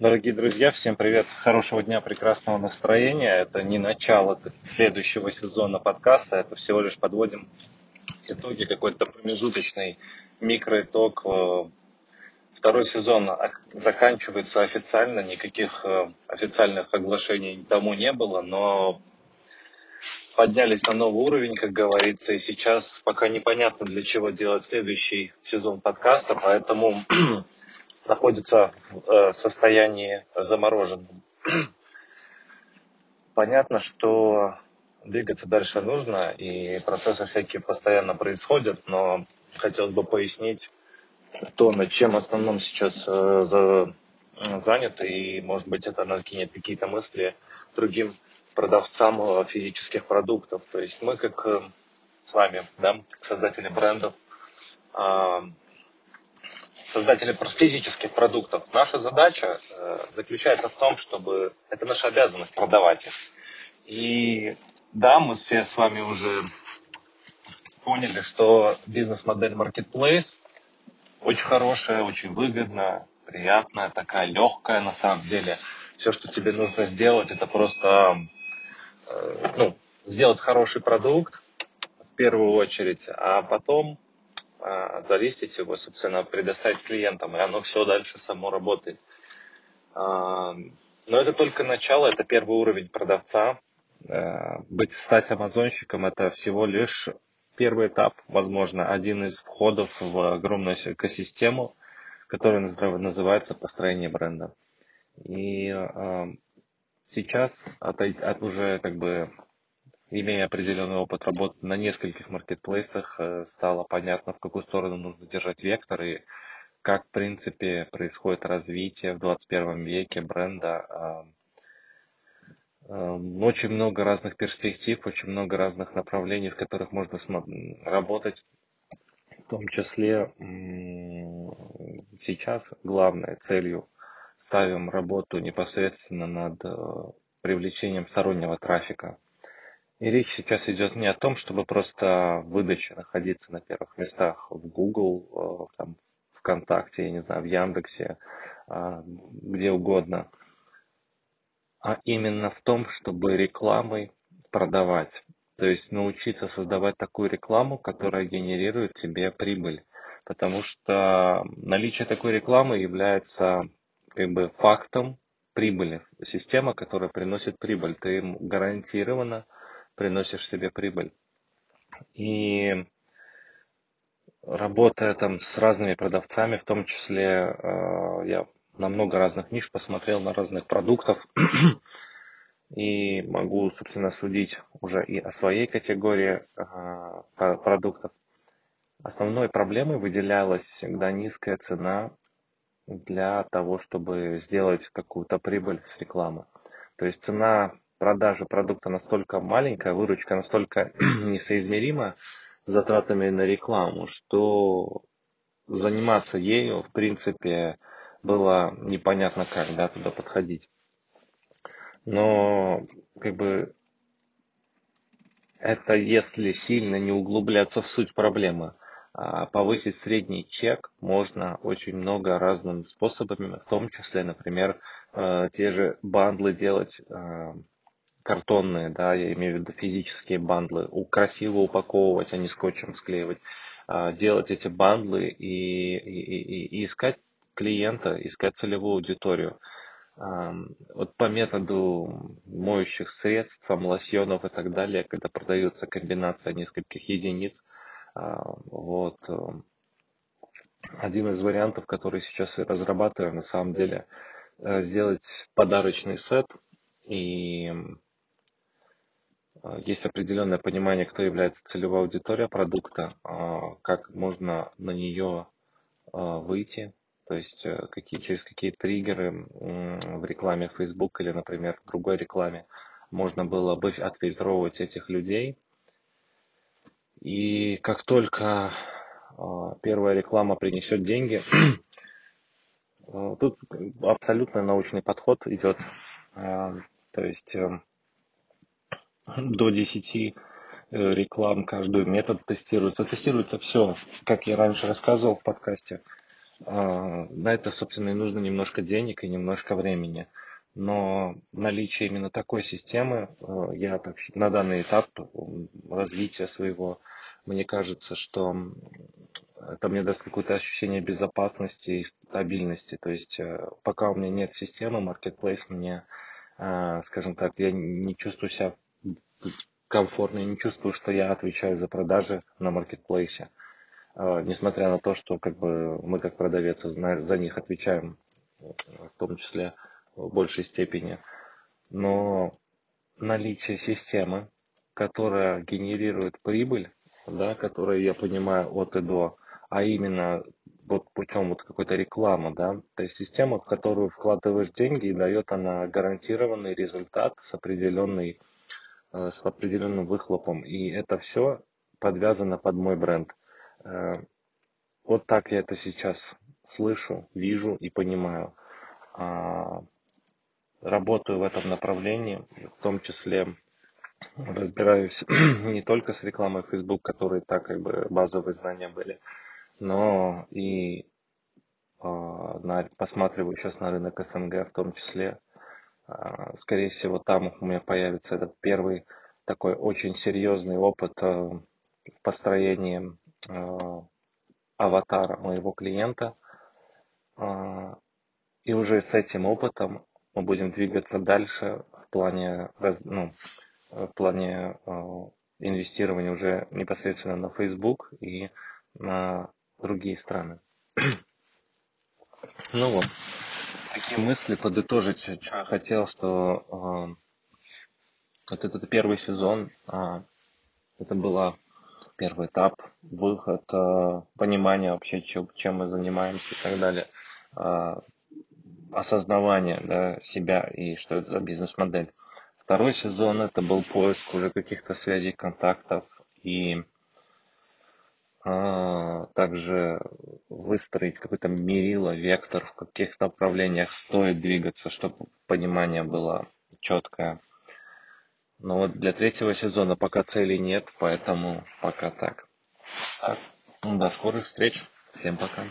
Дорогие друзья, всем привет, хорошего дня, прекрасного настроения. Это не начало следующего сезона подкаста, это всего лишь подводим итоги, какой-то промежуточный микроитог. Второй сезон заканчивается официально, никаких официальных оглашений тому не было, но поднялись на новый уровень, как говорится, и сейчас пока непонятно, для чего делать следующий сезон подкаста, поэтому находится в состоянии замороженном. Понятно, что двигаться дальше нужно, и процессы всякие постоянно происходят, но хотелось бы пояснить то, над чем в основном сейчас занят, и, может быть, это накинет какие-то мысли другим продавцам физических продуктов. То есть мы, как с вами, да, создатели брендов, создатели физических продуктов. Наша задача заключается в том, чтобы... Это наша обязанность продавать их. И да, мы все с вами уже поняли, что бизнес-модель Marketplace очень хорошая, очень выгодная, приятная, такая легкая на самом деле. Все, что тебе нужно сделать, это просто сделать хороший продукт в первую очередь, а потом залистить его, собственно, предоставить клиентам, и оно все дальше само работает. Но это только начало, это первый уровень продавца. Стать амазонщиком – это всего лишь первый этап, возможно, один из входов в огромную экосистему, которая называется построение бренда. И сейчас, имея определенный опыт работы на нескольких маркетплейсах, стало понятно, в какую сторону нужно держать вектор и как, в принципе, происходит развитие в 21 веке бренда. Очень много разных перспектив, очень много разных направлений, в которых можно работать. В том числе сейчас главной целью ставим работу непосредственно над привлечением стороннего трафика. И речь сейчас идет не о том, чтобы просто в выдаче находиться на первых местах в Google, там, ВКонтакте, я не знаю, в Яндексе, где угодно, а именно в том, чтобы рекламой продавать. То есть научиться создавать такую рекламу, которая генерирует тебе прибыль. Потому что наличие такой рекламы является фактом прибыли. Система, которая приносит прибыль, ты им гарантированно приносишь себе прибыль. И работая там с разными продавцами, в том числе я на много разных ниш посмотрел, на разных продуктов, и могу, собственно, судить уже и о своей категории продуктов. Основной проблемой выделялась всегда низкая цена для того, чтобы сделать какую-то прибыль с рекламы. То есть цена продажи продукта настолько маленькая, выручка настолько несоизмерима с затратами на рекламу, что заниматься ею, в принципе, было непонятно как, да, туда подходить. Но это если сильно не углубляться в суть проблемы. Повысить средний чек можно очень много разными способами, в том числе, например, те же бандлы делать, картонные, да, я имею в виду физические бандлы, красиво упаковывать, а не скотчем склеивать, делать эти бандлы и искать клиента, искать целевую аудиторию. Вот по методу моющих средств, лосьонов и так далее, когда продается комбинация нескольких единиц, вот один из вариантов, который сейчас и разрабатываю, на самом деле, сделать подарочный сет. И есть определенное понимание, кто является целевой аудиторией продукта, как можно на нее выйти, то есть через какие триггеры в рекламе Facebook или, например, в другой рекламе можно было бы отфильтровывать этих людей. И как только первая реклама принесет деньги, тут абсолютно научный подход идет, то есть до 10 реклам каждый метод тестируется. Тестируется все, как я раньше рассказывал в подкасте. На это, собственно, и нужно немножко денег и немножко времени. Но наличие именно такой системы, я на данный этап развития своего, мне кажется, что это мне даст какое-то ощущение безопасности и стабильности. То есть пока у меня нет системы, marketplace мне, скажем так, я не чувствую себя комфортно, я не чувствую, что я отвечаю за продажи на marketplace. Несмотря на то, что как бы, мы как продавец за них отвечаем, в том числе в большей степени, но наличие системы, которая генерирует прибыль, да, которую я понимаю от и до, а именно вот путем вот какой-то рекламы, да, то есть система, в которую вкладываешь деньги и дает она гарантированный результат с определенным выхлопом, и это все подвязано под мой бренд. Вот так я это сейчас слышу, вижу и понимаю. Работаю в этом направлении, в том числе разбираюсь не только с рекламой Facebook, которые так как бы базовые знания были, но и посматриваю сейчас на рынок СНГ в том числе. Скорее всего, там у меня появится этот первый такой очень серьезный опыт в построении аватара моего клиента, и уже с этим опытом мы будем двигаться дальше в плане инвестирования уже непосредственно на Facebook и на другие страны. Ну вот, такие мысли подытожить, что я хотел, что вот этот первый сезон, это была первый этап, выход, понимание вообще, чем мы занимаемся и так далее, осознавание, да, себя и что это за бизнес-модель. Второй сезон это был поиск уже каких-то связей, контактов и также выстроить какой-то мерило, вектор, в каких направлениях стоит двигаться, чтобы понимание было четкое. Но вот для третьего сезона пока целей нет, поэтому пока так. До скорых встреч. Всем пока.